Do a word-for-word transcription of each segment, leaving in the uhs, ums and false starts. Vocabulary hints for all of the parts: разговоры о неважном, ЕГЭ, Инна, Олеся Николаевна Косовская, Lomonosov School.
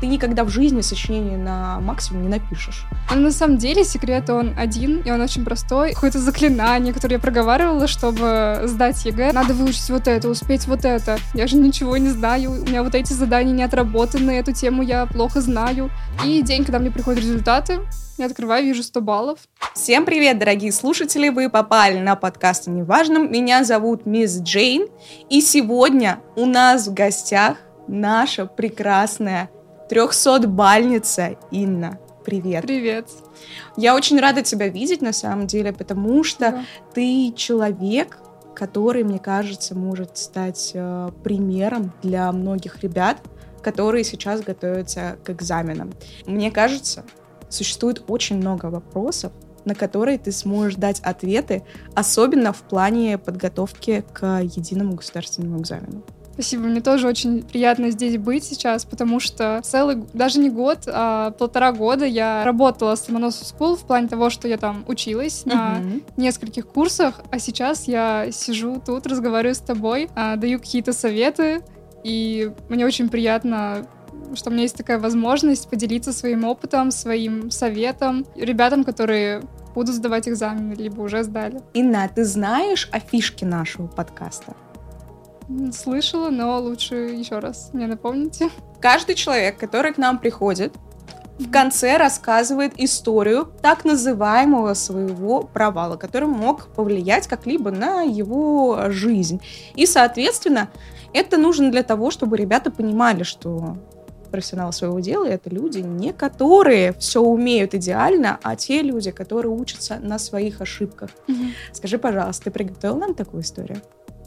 ты никогда в жизни сочинение на максимум не напишешь. Но на самом деле секрет он один, и он очень простой. Какое-то заклинание, которое я проговаривала, чтобы сдать ЕГЭ. Надо выучить вот это, успеть вот это. Я же ничего не знаю, у меня вот эти задания не отработаны, эту тему я плохо знаю. И день, когда мне приходят результаты, я открываю, вижу сто баллов. Всем привет, дорогие слушатели! Вы попали на подкаст о неважном. Меня зовут мисс Джейн. И сегодня у нас в гостях наша прекрасная трехсотбалльница Инна. Привет! Привет! Я очень рада тебя видеть, на самом деле, потому что да. ты человек, который, мне кажется, может стать э, примером для многих ребят, которые сейчас готовятся к экзаменам. Мне кажется... Существует очень много вопросов, на которые ты сможешь дать ответы, особенно в плане подготовки к единому государственному экзамену. Спасибо, мне тоже очень приятно здесь быть сейчас, потому что целый, даже не год, а полтора года я работала с Lomonosov School в плане того, что я там училась mm-hmm. на нескольких курсах, а сейчас я сижу тут, разговариваю с тобой, даю какие-то советы, и мне очень приятно... что у меня есть такая возможность поделиться своим опытом, своим советом ребятам, которые будут сдавать экзамены, либо уже сдали. Инна, ты знаешь о фишке нашего подкаста? Слышала, но лучше еще раз мне напомните. Каждый человек, который к нам приходит, в конце рассказывает историю так называемого своего провала, который мог повлиять как-либо на его жизнь. И, соответственно, это нужно для того, чтобы ребята понимали, что... профессионалы своего дела, это люди, не которые все умеют идеально, а те люди, которые учатся на своих ошибках. Mm-hmm. Скажи, пожалуйста, ты приготовила нам такую историю?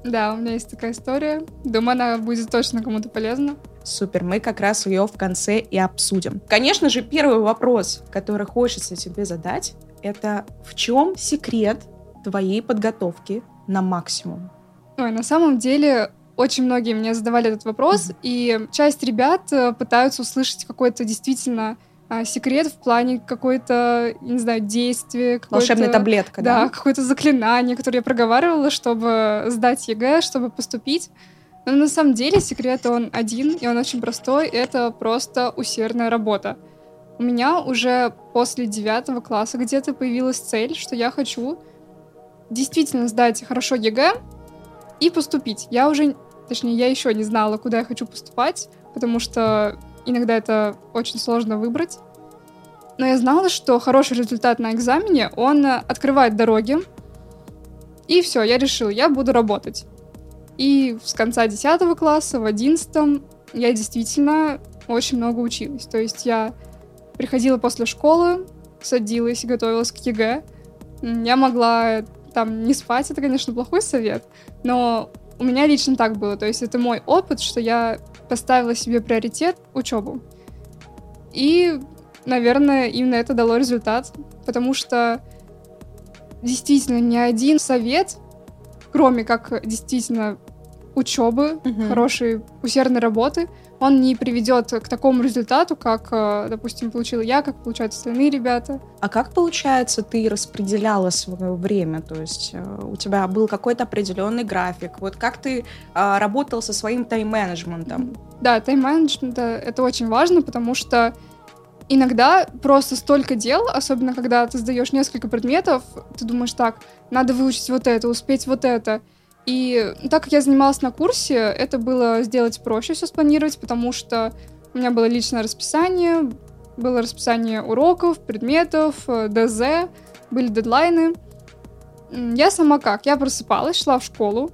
Да, у меня есть такая история. Думаю, она будет точно кому-то полезна. Супер, мы как раз ее в конце и обсудим. Конечно же, первый вопрос, который хочется тебе задать, это в чем секрет твоей подготовки на максимум? Ой, на самом деле... Очень многие мне задавали этот вопрос, mm-hmm. и часть ребят пытаются услышать какой-то действительно а, секрет в плане какой-то, не знаю, действия. Волшебная таблетка, да? Да, какое-то заклинание, которое я проговаривала, чтобы сдать ЕГЭ, чтобы поступить. Но на самом деле секрет он один, и он очень простой, это просто усердная работа. У меня уже после девятого класса где-то появилась цель, что я хочу действительно сдать хорошо ЕГЭ, и поступить. Я уже, точнее, я еще не знала, куда я хочу поступать, потому что иногда это очень сложно выбрать. Но я знала, что хороший результат на экзамене, он открывает дороги. И все, я решила, я буду работать. И с конца десятого класса, в одиннадцатом, я действительно очень много училась. То есть я приходила после школы, садилась и готовилась к ЕГЭ. Я могла... Там не спать, это, конечно, плохой совет, но у меня лично так было. То есть это мой опыт, что я поставила себе приоритет учебу. И, наверное, именно это дало результат, потому что действительно ни один совет, кроме как действительно учебы, угу. хорошей, усердной работы, он не приведет к такому результату, как, допустим, получила я, как получают остальные ребята. А как, получается, ты распределяла свое время? То есть у тебя был какой-то определенный график. Вот как ты а, работала со своим тайм-менеджментом? Да, тайм-менеджмент — это очень важно, потому что иногда просто столько дел, особенно когда ты сдаешь несколько предметов, ты думаешь так, надо выучить вот это, успеть вот это. И так как я занималась на курсе, это было сделать проще все спланировать, потому что у меня было личное расписание, было расписание уроков, предметов, ДЗ, были дедлайны. Я сама как? Я просыпалась, шла в школу,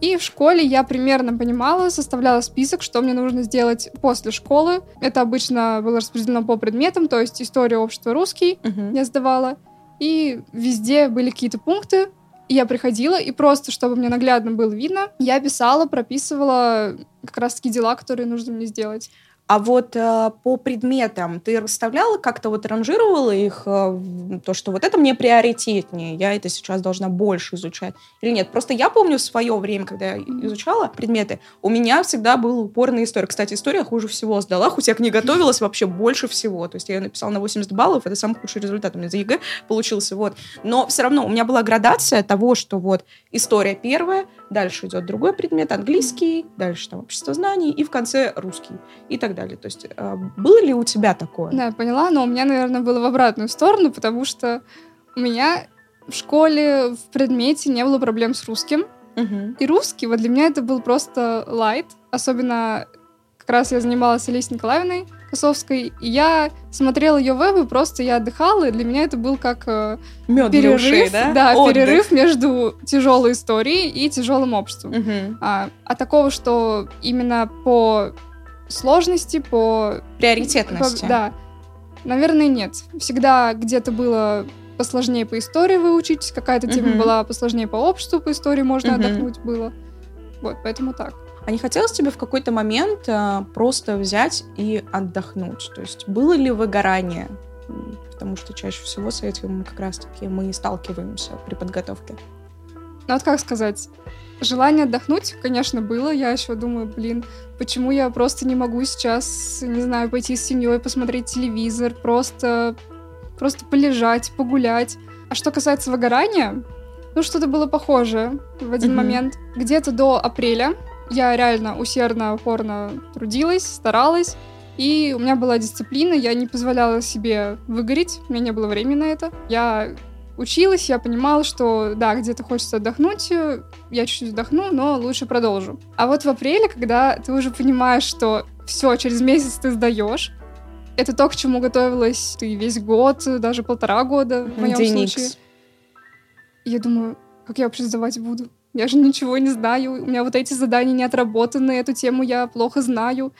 и в школе я примерно понимала, составляла список, что мне нужно сделать после школы. Это обычно было распределено по предметам, то есть история общества русский uh-huh. я сдавала, и везде были какие-то пункты. И я приходила, и просто, чтобы мне наглядно было видно, я писала, прописывала как раз-таки дела, которые нужно мне сделать. А вот э, по предметам ты расставляла, как-то вот ранжировала их, э, то, что вот это мне приоритетнее, я это сейчас должна больше изучать? Или нет? Просто я помню в свое время, когда я изучала предметы, у меня всегда был упор на историю. Кстати, история хуже всего сдала, хоть я к ней готовилась вообще больше всего. То есть я ее написала на восемьдесят баллов, это самый худший результат у меня за ЕГЭ получился. Вот. Но все равно у меня была градация того, что вот история первая, дальше идет другой предмет, английский, дальше там общество знаний, и в конце русский. И так так далее. То есть было ли у тебя такое? Да, поняла, но у меня, наверное, было в обратную сторону, потому что у меня в школе в предмете не было проблем с русским. Угу. И русский, вот для меня это был просто лайт. Особенно как раз я занималась Олесей Николаевной Косовской, и я смотрела ее вебы, просто я отдыхала, и для меня это был как мед перерыв, для ушей, да? Да, отдых. Перерыв между тяжелой историей и тяжелым обществом. Угу. А, а такого, что именно по сложности, по... Приоритетности. По, да. Наверное, нет. Всегда где-то было... посложнее по истории выучить, какая-то тема uh-huh. была посложнее по обществу, по истории можно uh-huh. отдохнуть было. Вот, поэтому так. А не хотелось тебе в какой-то момент а, просто взять и отдохнуть? То есть было ли выгорание? Потому что чаще всего с этим как раз-таки мы и сталкиваемся при подготовке. Ну вот как сказать, желание отдохнуть, конечно, было. Я еще думаю, блин, почему я просто не могу сейчас, не знаю, пойти с семьей, посмотреть телевизор, просто... Просто полежать, погулять. А что касается выгорания, ну, что-то было похоже в один mm-hmm. момент. Где-то до апреля я реально усердно, упорно трудилась, старалась. И у меня была дисциплина, я не позволяла себе выгореть, у меня не было времени на это. Я училась, я понимала, что, да, где-то хочется отдохнуть, я чуть-чуть отдохну, но лучше продолжу. А вот в апреле, когда ты уже понимаешь, что все, через месяц ты сдаешь, это то, к чему готовилась ты весь год, даже полтора года в моем Денис. случае. Я думаю, как я вообще сдавать буду? Я же ничего не знаю, у меня вот эти задания не отработаны, эту тему я плохо знаю.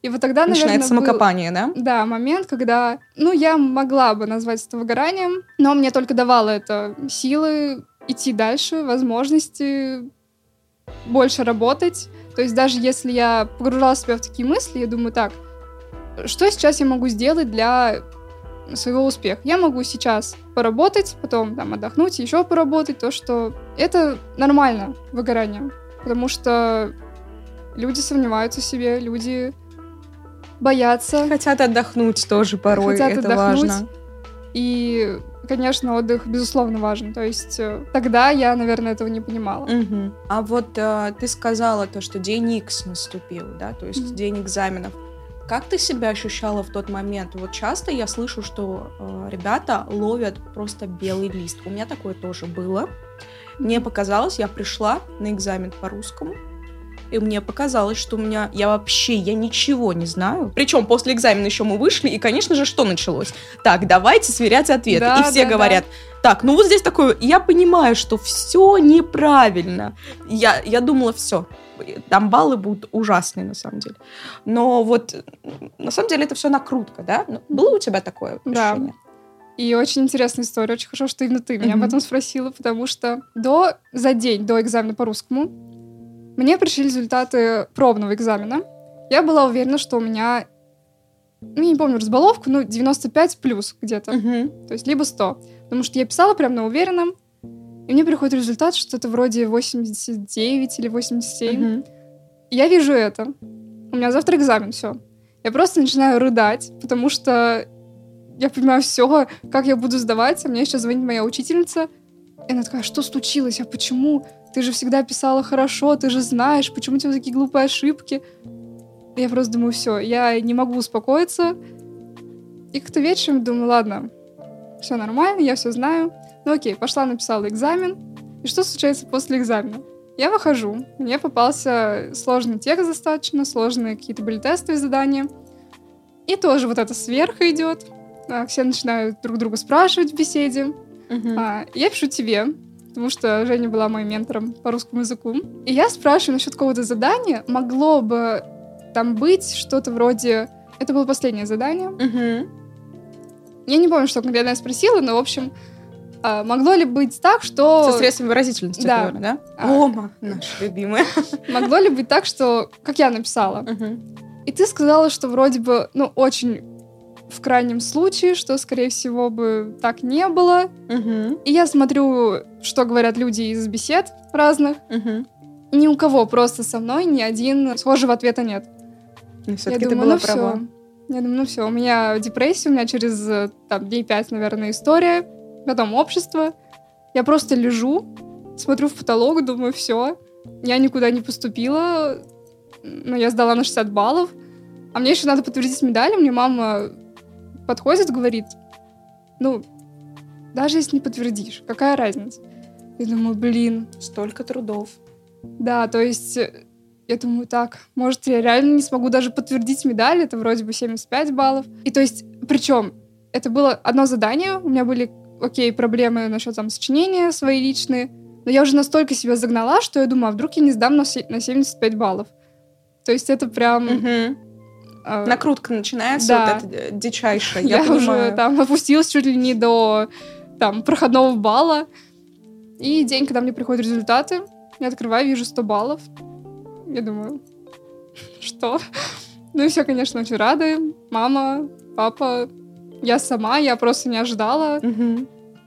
И вот тогда, наверное, начинается самокопание, был, да? Да, момент, когда, ну, я могла бы назвать это выгоранием, но мне только давало это силы идти дальше, возможности больше работать. То есть даже если я погружала себя в такие мысли, я думаю, так, что сейчас я могу сделать для своего успеха? Я могу сейчас поработать, потом там, отдохнуть, еще поработать. То, что это нормально, выгорание. Потому что люди сомневаются в себе, люди боятся. Хотят отдохнуть тоже порой, хотят это отдохнуть. Важно. И, конечно, отдых, безусловно, важен. То есть тогда я, наверное, этого не понимала. Угу. А вот э, ты сказала то, что день Икс наступил, да? То есть угу. день экзаменов. Как ты себя ощущала в тот момент? Вот часто я слышу, что э, ребята ловят просто белый лист. У меня такое тоже было. Мне показалось, я пришла на экзамен по-русскому, и мне показалось, что у меня... Я вообще, я ничего не знаю. Причем после экзамена еще мы вышли, и, конечно же, что началось? Так, давайте сверять ответы. Да, и все да, говорят... Да. Так, ну вот здесь такое, я понимаю, что все неправильно. Я, я думала, все, там баллы будут ужасные на самом деле. Но вот на самом деле это все накрутка, да? Было у тебя такое ощущение? Да. И очень интересная история, очень хорошо, что именно ты меня mm-hmm. об этом спросила, потому что до, за день до экзамена по-русскому мне пришли результаты пробного экзамена. Я была уверена, что у меня, ну, я не помню разбаловку, но девяносто пять плюс где-то, mm-hmm. то есть либо сто. Потому что я писала прям на уверенном, и мне приходит результат, что это вроде восемьдесят девять или восемьдесят семь. Угу. И я вижу это. У меня завтра экзамен, все. Я просто начинаю рыдать, потому что я понимаю все, как я буду сдавать. А мне сейчас звонит моя учительница. И она такая, что случилось? А почему? Ты же всегда писала хорошо, ты же знаешь, почему у тебя такие глупые ошибки? И я просто думаю, все, я не могу успокоиться. И как-то вечером думаю, ладно, все нормально, я все знаю. Ну окей, пошла, написала экзамен. И что случается после экзамена? Я выхожу, мне попался сложный текст достаточно, сложные какие-то были тестовые задания. И тоже вот это сверху идет. Все начинают друг друга спрашивать в беседе. Угу. А, я пишу тебе, потому что Женя была моим ментором по русскому языку. И я спрашиваю насчет какого-то задания. Могло бы там быть что-то вроде... Это было последнее задание. Угу. Я не помню, что конкретно я спросила, но, в общем, могло ли быть так, что... Со средствами выразительности, да. Наверное, да? Лома, а... наша любимая. Могло ли быть так, что... Как я написала. Угу. И ты сказала, что вроде бы, ну, очень в крайнем случае, что, скорее всего, бы так не было. Угу. И я смотрю, что говорят люди из бесед разных. Угу. Ни у кого просто со мной ни один схожего ответа нет. И все-таки я ты думаю, была ну, права. Все. Я думаю, ну все, у меня депрессия, у меня через там, дней пять, наверное, история, потом общество. Я просто лежу, смотрю в потолок, думаю, все, я никуда не поступила, но я сдала на шестьдесят баллов, А мне еще надо подтвердить медаль, мне мама подходит, говорит, ну, даже если не подтвердишь, какая разница? Я думаю, блин. Столько трудов. Да, то есть, я думаю, так, может, я реально не смогу даже подтвердить медаль, это вроде бы семьдесят пять баллов. И то есть, причем, это было одно задание, у меня были, окей, проблемы насчет там сочинения свои личные, но я уже настолько себя загнала, что я думаю, а вдруг я не сдам на семьдесят пять баллов. То есть, это прям... Угу. Э, накрутка начинается, да. Вот эта дичайшая, я, я понимаю. Уже там опустилась чуть ли не до там проходного балла. И день, когда мне приходят результаты, я открываю, вижу сто баллов. Я думаю, что? Ну и все, конечно, очень рады. Мама, папа, я сама, я просто не ожидала. Угу.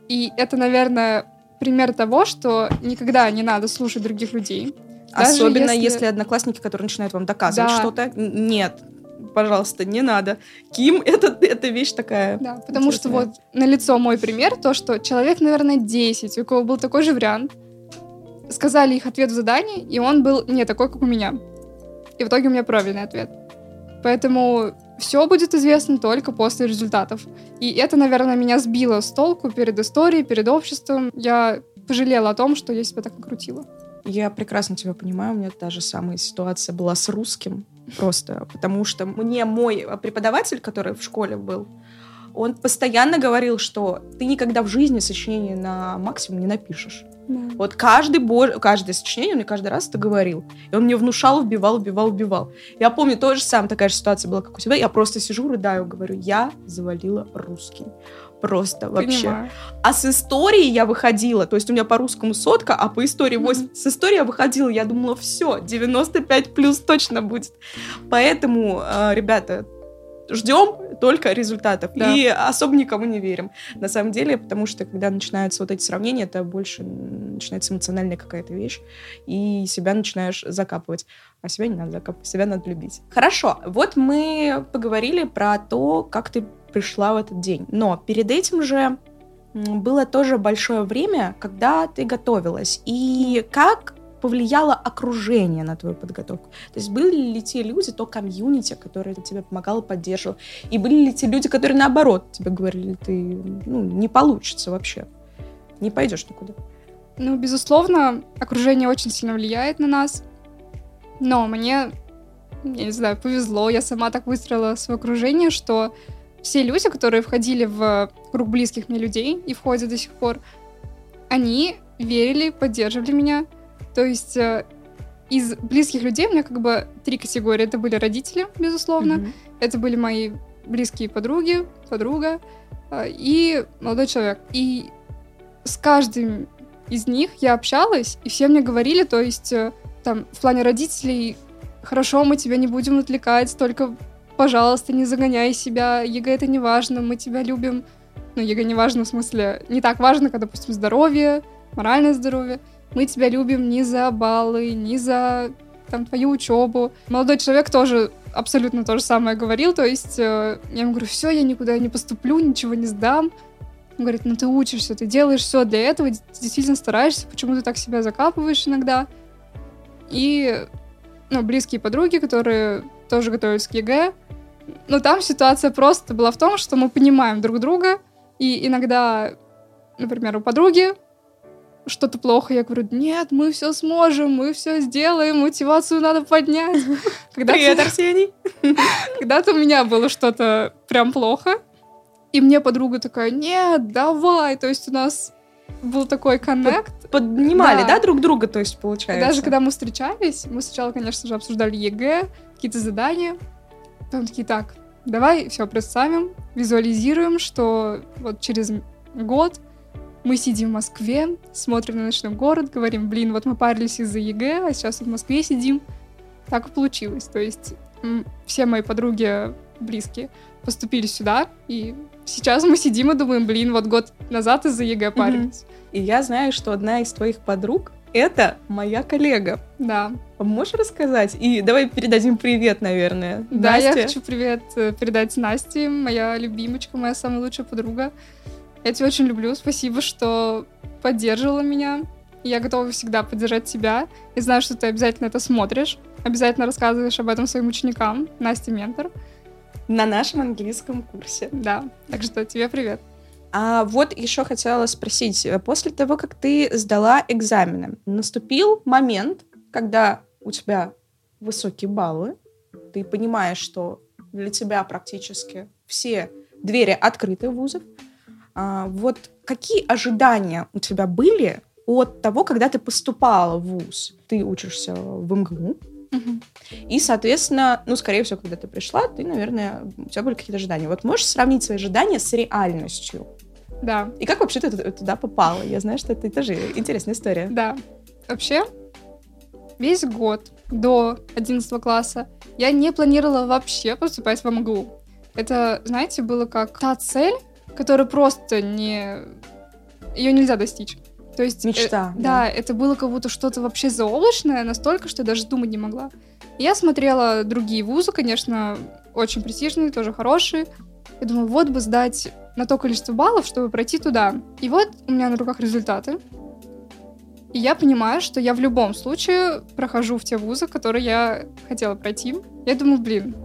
И это, наверное, пример того, что никогда не надо слушать других людей. Даже особенно если... если одноклассники, которые начинают вам доказывать, да, что-то. Нет, пожалуйста, не надо. Ким, это, это вещь такая. Да, потому интересная. Что вот налицо мой пример, то, что человек, наверное, десять, у кого был такой же вариант, сказали их ответ в задании, и он был не такой, как у меня. И в итоге у меня правильный ответ. Поэтому все будет известно только после результатов. И это, наверное, меня сбило с толку перед историей, перед обществом. Я пожалела о том, что я себя так накрутила. Я прекрасно тебя понимаю, у меня та же самая ситуация была с русским. Просто потому что мне мой преподаватель, который в школе был, он постоянно говорил, что ты никогда в жизни сочинение на максимум не напишешь. Да. Вот каждый бо... каждое сочинение он мне каждый раз это говорил. И он мне внушал, вбивал, вбивал, вбивал. Я помню, тоже самая такая же ситуация была, как у тебя. Я просто сижу, рыдаю, говорю, я завалила русский. Просто вообще. Понимаю. А с истории я выходила, то есть у меня по русскому сотка, а по истории восемь. Mm-hmm. С истории я выходила, я думала, все, девяносто пять плюс точно будет. Поэтому, ребята, ждем только результатов. Да. И особо никому не верим. На самом деле, потому что, когда начинаются вот эти сравнения, это больше начинается эмоциональная какая-то вещь. И себя начинаешь закапывать. А себя не надо закапывать, себя надо любить. Хорошо, вот мы поговорили про то, как ты пришла в этот день. Но перед этим же было тоже большое время, когда ты готовилась. И как повлияло окружение на твою подготовку? То есть были ли те люди, то комьюнити, которое тебе помогало, поддерживало? И были ли те люди, которые наоборот тебе говорили, ты, ну, не получится вообще, не пойдешь никуда? Ну, безусловно, окружение очень сильно влияет на нас. Но мне, я не знаю, повезло. Я сама так выстроила свое окружение, что все люди, которые входили в круг близких мне людей и входят до сих пор, они верили, поддерживали меня. То есть э, из близких людей у меня как бы три категории. Это были родители, безусловно, mm-hmm. это были мои близкие подруги, подруга э, и молодой человек. И с каждым из них я общалась, и все мне говорили, то есть э, там в плане родителей, хорошо, мы тебя не будем отвлекать, только, пожалуйста, не загоняй себя, ЕГЭ это не важно, мы тебя любим. Ну, ЕГЭ не важно в смысле, не так важно, как, допустим, здоровье, моральное здоровье. Мы тебя любим не за баллы, не за там, твою учебу. Молодой человек тоже абсолютно то же самое говорил. То есть э, я ему говорю, все, я никуда не поступлю, ничего не сдам. Он говорит, ну ты учишься, ты делаешь все для этого, ты действительно стараешься, почему ты так себя закапываешь иногда. И ну, близкие подруги, которые тоже готовились к ЕГЭ. Но там ситуация просто была в том, что мы понимаем друг друга. И иногда, например, у подруги что-то плохо, я говорю, нет, мы все сможем, мы все сделаем, мотивацию надо поднять. Привет, Арсений! Когда-то у меня было что-то прям плохо, и мне подруга такая, нет, давай, то есть у нас был такой коннект. Поднимали, да, друг друга, то есть, получается? Даже когда мы встречались, мы сначала, конечно же, обсуждали ЕГЭ, какие-то задания, потом такие, так, давай все представим, визуализируем, что вот через год мы сидим в Москве, смотрим на ночной город, говорим, блин, вот мы парились из-за ЕГЭ, а сейчас в Москве сидим. Так и получилось. То есть все мои подруги близкие поступили сюда, и сейчас мы сидим и думаем, блин, вот год назад из-за ЕГЭ парились. Mm-hmm. И я знаю, что одна из твоих подруг — это моя коллега. Да. Можешь рассказать? И давай передадим привет, наверное, да, Насте. Да, я хочу привет передать Насте, моя любимочка, моя самая лучшая подруга. Я тебя очень люблю, спасибо, что поддерживала меня. Я готова всегда поддержать тебя. И знаю, что ты обязательно это смотришь. Обязательно рассказываешь об этом своим ученикам. Настя ментор. На нашем английском курсе. Да, так что тебе привет. А вот еще хотела спросить. После того, как ты сдала экзамены, наступил момент, когда у тебя высокие баллы, ты понимаешь, что для тебя практически все двери открыты в вузов. А вот какие ожидания у тебя были от того, когда ты поступала в вуз? Ты учишься в эм гэ у. Угу. И, соответственно, ну, скорее всего, когда ты пришла, ты, наверное, у тебя были какие-то ожидания. Вот можешь сравнить свои ожидания с реальностью? Да. И как вообще ты туда попала? Я знаю, что это тоже интересная история. Да. Вообще, весь год до одиннадцатого класса я не планировала вообще поступать в эм гэ у. Это, знаете, было как та цель, которая просто не... Ее нельзя достичь. То есть, мечта. Э, да, да, это было как будто что-то вообще заоблачное, настолько, что я даже думать не могла. Я смотрела другие вузы, конечно, очень престижные, тоже хорошие. Я думала, вот бы сдать на то количество баллов, чтобы пройти туда. И вот у меня на руках результаты. И я понимаю, что я в любом случае прохожу в те вузы, которые я хотела пройти. Я думаю, блин,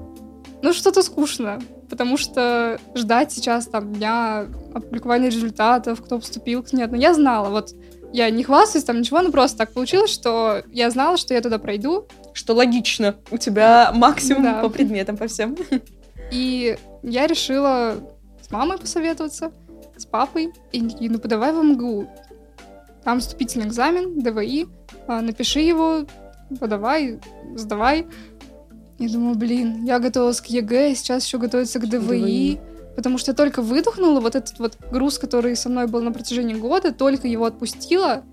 ну что-то скучно. Потому что ждать сейчас там дня опубликования результатов, кто поступил, кто нет. Но я знала, вот я не хвастаюсь там ничего, но просто так получилось, что я знала, что я туда пройду. Что логично, у тебя максимум да. по предметам, по всем. И я решила с мамой посоветоваться, с папой, и, и ну подавай в эм гэ у. Там вступительный экзамен, дэ вэ и, напиши его, подавай, сдавай. Я думала, блин, я готовилась к ЕГЭ, сейчас еще готовиться к дэ вэ и, дэ вэ и, потому что я только выдохнула, вот этот вот груз, который со мной был на протяжении года, только его отпустила.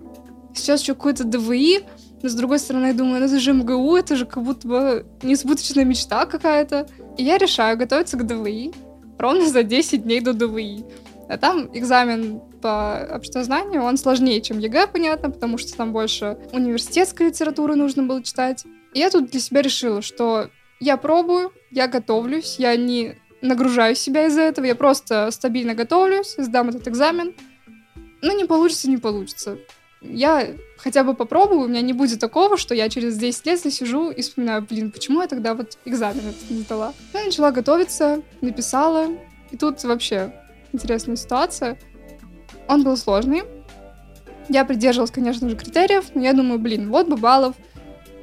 Сейчас еще какой-то дэ вэ и, но с другой стороны, я думаю, ну это же эм гэ у, это же как будто бы несбыточная мечта какая-то. И я решаю готовиться к дэ вэ и ровно за десять дней до дэ вэ и. А там экзамен по обществознанию, он сложнее, чем ЕГЭ, понятно, потому что там больше университетской литературы нужно было читать. И я тут для себя решила, что я пробую, я готовлюсь, я не нагружаю себя из-за этого, я просто стабильно готовлюсь, сдам этот экзамен. Ну, не получится, не получится. Я хотя бы попробую, у меня не будет такого, что я через десять лет сижу и вспоминаю, блин, почему я тогда вот экзамен этот не сдала. Я начала готовиться, написала, и тут вообще интересная ситуация. Он был сложный. Я придерживалась, конечно же, критериев, но я думаю, блин, вот бы баллов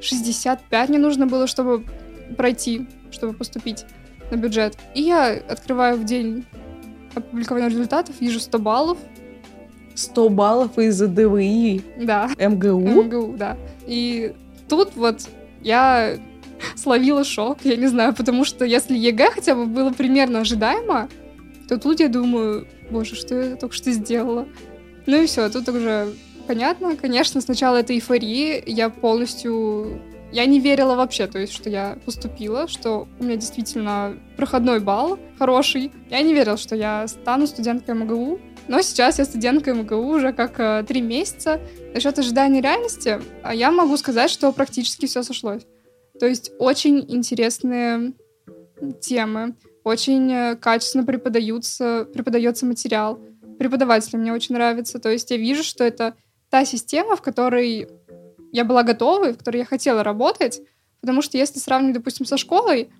шестьдесят пять мне нужно было, чтобы... пройти, чтобы поступить на бюджет. И я открываю в день опубликования результатов, вижу сто баллов. сто баллов из-за дэ вэ и? Да. эм гэ у? эм гэ у, да. И тут вот я словила шок, я не знаю, потому что если ЕГЭ хотя бы было примерно ожидаемо, то тут я думаю, боже, что я только что сделала. Ну и все, тут уже понятно. Конечно, сначала это эйфория, я полностью... Я не верила вообще, то есть, что я поступила, что у меня действительно проходной балл хороший. Я не верила, что я стану студенткой эм гэ у. Но сейчас я студентка эм гэ у уже как три месяца. Насчет ожидания реальности я могу сказать, что практически все сошлось. То есть очень интересные темы, очень качественно преподаются, преподается материал. Преподаватель мне очень нравится. То есть я вижу, что это та система, в которой... я была готова, в которой я хотела работать, потому что если сравнивать, допустим, со школой,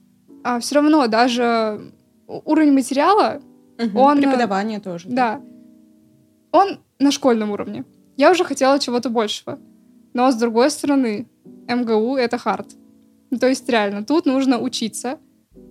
все равно даже уровень материала... Угу, он, преподавание тоже. Да. Он на школьном уровне. Я уже хотела чего-то большего. Но, с другой стороны, эм гэ у — это хард. То есть, реально, тут нужно учиться.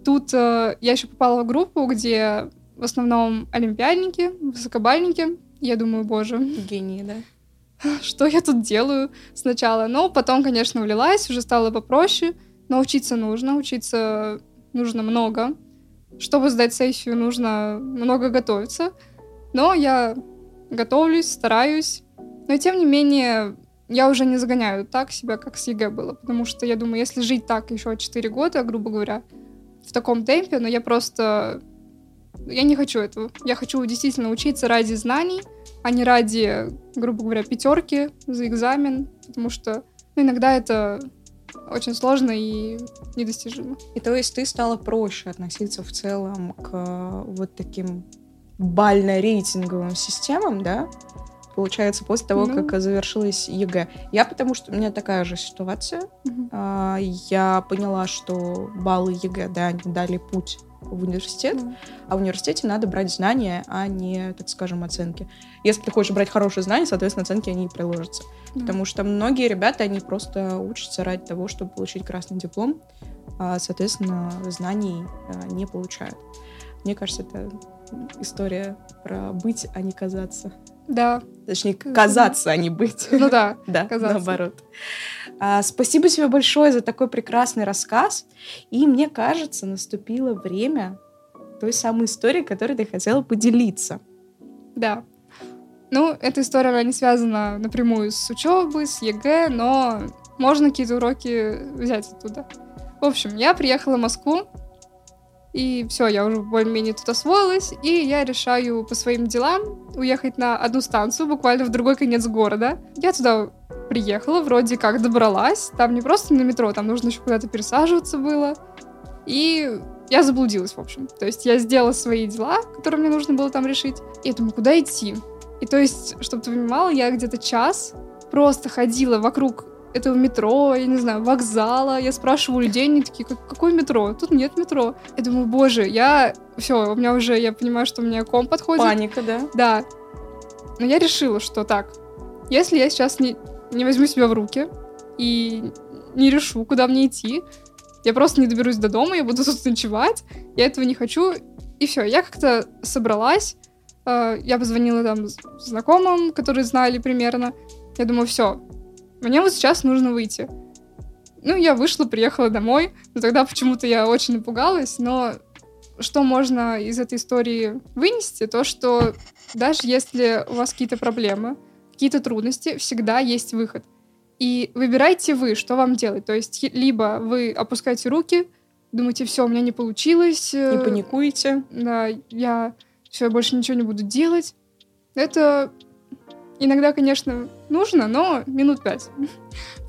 Тут э, я еще попала в группу, где в основном олимпиадники, высокобальники. Я думаю, боже... Гении, да? Что я тут делаю сначала? Но потом, конечно, влилась, уже стало попроще. Но учиться нужно, учиться нужно много. Чтобы сдать сессию, нужно много готовиться. Но я готовлюсь, стараюсь. Но тем не менее, я уже не загоняю так себя, как с ЕГЭ было. Потому что я думаю, если жить так еще четыре года, грубо говоря, в таком темпе, но я просто... Я не хочу этого. Я хочу действительно учиться ради знаний, а не ради, грубо говоря, пятерки за экзамен, потому что ну, иногда это очень сложно и недостижимо. И то есть ты стала проще относиться в целом к вот таким бально-рейтинговым системам, да? получается, после того, ну. как завершилось ЕГЭ. Я, потому что у меня такая же ситуация. Угу. А, я поняла, что баллы ЕГЭ, да, они дали путь в университет, угу. а в университете надо брать знания, а не, так скажем, оценки. Если ты хочешь брать хорошие знания, соответственно, оценки, они и приложатся. Угу. Потому что многие ребята, они просто учатся ради того, чтобы получить красный диплом, а, соответственно, знаний а, не получают. Мне кажется, это история про быть, а не казаться. Да. Точнее, казаться, а не быть. Ну да, да, казаться. Наоборот. А, спасибо тебе большое за такой прекрасный рассказ. И мне кажется, наступило время той самой истории, которой ты хотела поделиться. Да. Ну, эта история, она не связана напрямую с учебой, с ЕГЭ, но можно какие-то уроки взять оттуда. В общем, я приехала в Москву, и все, я уже более-менее тут освоилась, и я решаю по своим делам уехать на одну станцию, буквально в другой конец города. Я туда приехала, вроде как добралась, там не просто на метро, там нужно еще куда-то пересаживаться было, и я заблудилась, в общем. То есть я сделала свои дела, которые мне нужно было там решить, и я думаю, куда идти? И то есть, чтобы ты понимала, я где-то час просто ходила вокруг этого метро, я не знаю, вокзала. Я спрашиваю людей, они такие, как, какое метро? Тут нет метро. Я думаю, боже, я... Все, у меня уже, я понимаю, что у меня ком подходит. Паника, да? Да. Но я решила, что так, если я сейчас не, не возьму себя в руки и не решу, куда мне идти, я просто не доберусь до дома, я буду тут ночевать, я этого не хочу. И все, я как-то собралась, я позвонила там знакомым, которые знали примерно. Я думаю, все, мне вот сейчас нужно выйти. Ну, я вышла, приехала домой. Но тогда почему-то я очень напугалась. Но что можно из этой истории вынести? То, что даже если у вас какие-то проблемы, какие-то трудности, всегда есть выход. И выбирайте вы, что вам делать. То есть либо вы опускаете руки, думаете, все, у меня не получилось. Не паникуете. Да, я все, я больше ничего не буду делать. Это... Иногда, конечно, нужно, но минут пять.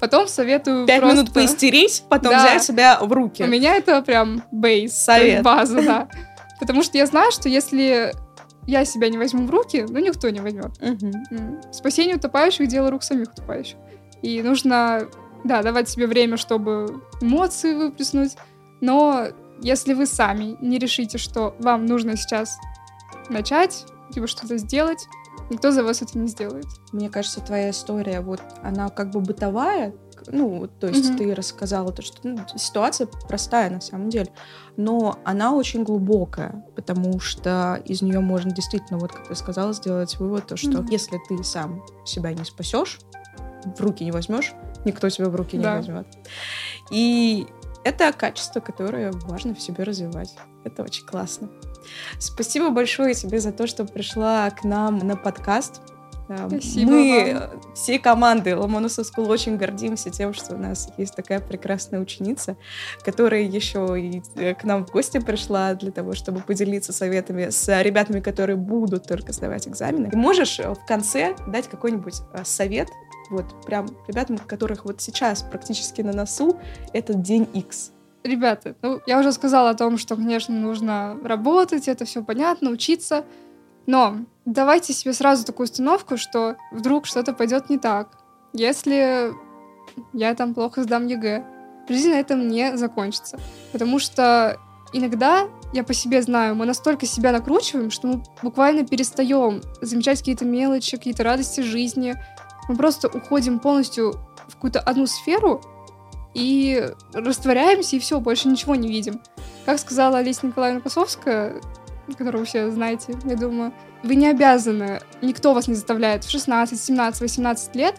Потом советую пять просто... минут поистерить, потом да. взять себя в руки. У меня это прям бейс, совет. База, да. Потому что я знаю, что если я себя не возьму в руки, ну, никто не возьмет. Угу. Спасение утопающих — дело рук самих утопающих. И нужно, да, давать себе время, чтобы эмоции выплеснуть. Но если вы сами не решите, что вам нужно сейчас начать, либо что-то сделать, никто за вас это не сделает. Мне кажется, твоя история, вот она как бы бытовая, ну, то есть mm-hmm. ты рассказала то, что ну, ситуация простая на самом деле, но она очень глубокая, потому что из нее можно действительно, вот как ты сказала, сделать вывод, то, что mm-hmm. если ты сам себя не спасешь, в руки не возьмешь, никто тебя в руки да. не возьмет. И это качество, которое важно в себе развивать. Это очень классно. Спасибо большое тебе за то, что пришла к нам на подкаст. Спасибо Мы вам. Всей командой Lomonosov School очень гордимся тем, что у нас есть такая прекрасная ученица, которая еще и к нам в гости пришла для того, чтобы поделиться советами с ребятами, которые будут только сдавать экзамены. Ты можешь в конце дать какой-нибудь совет, вот прям ребятам, которых вот сейчас практически на носу этот день X? Ребята, ну, я уже сказала о том, что, конечно, нужно работать, это все понятно, учиться, но давайте себе сразу такую установку, что вдруг что-то пойдет не так. Если я там плохо сдам ЕГЭ, призна на этом не закончится. Потому что иногда, я по себе знаю, мы настолько себя накручиваем, что мы буквально перестаем замечать какие-то мелочи, какие-то радости жизни. Мы просто уходим полностью в какую-то одну сферу, и растворяемся, и все, больше ничего не видим. Как сказала Олеся Николаевна Косовская, которую вы все знаете, я думаю, вы не обязаны, никто вас не заставляет в шестнадцать, семнадцать, восемнадцать лет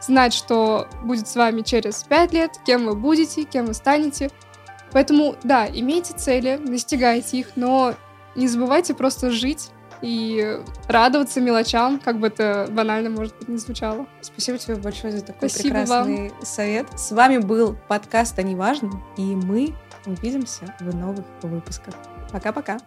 знать, что будет с вами через пять лет, кем вы будете, кем вы станете. Поэтому, да, имейте цели, достигайте их, но не забывайте просто жить и радоваться мелочам, как бы это банально, может быть, не звучало. Спасибо тебе большое за такой Спасибо прекрасный вам. совет. С вами был подкаст «О неважном», и мы увидимся в новых выпусках. Пока-пока!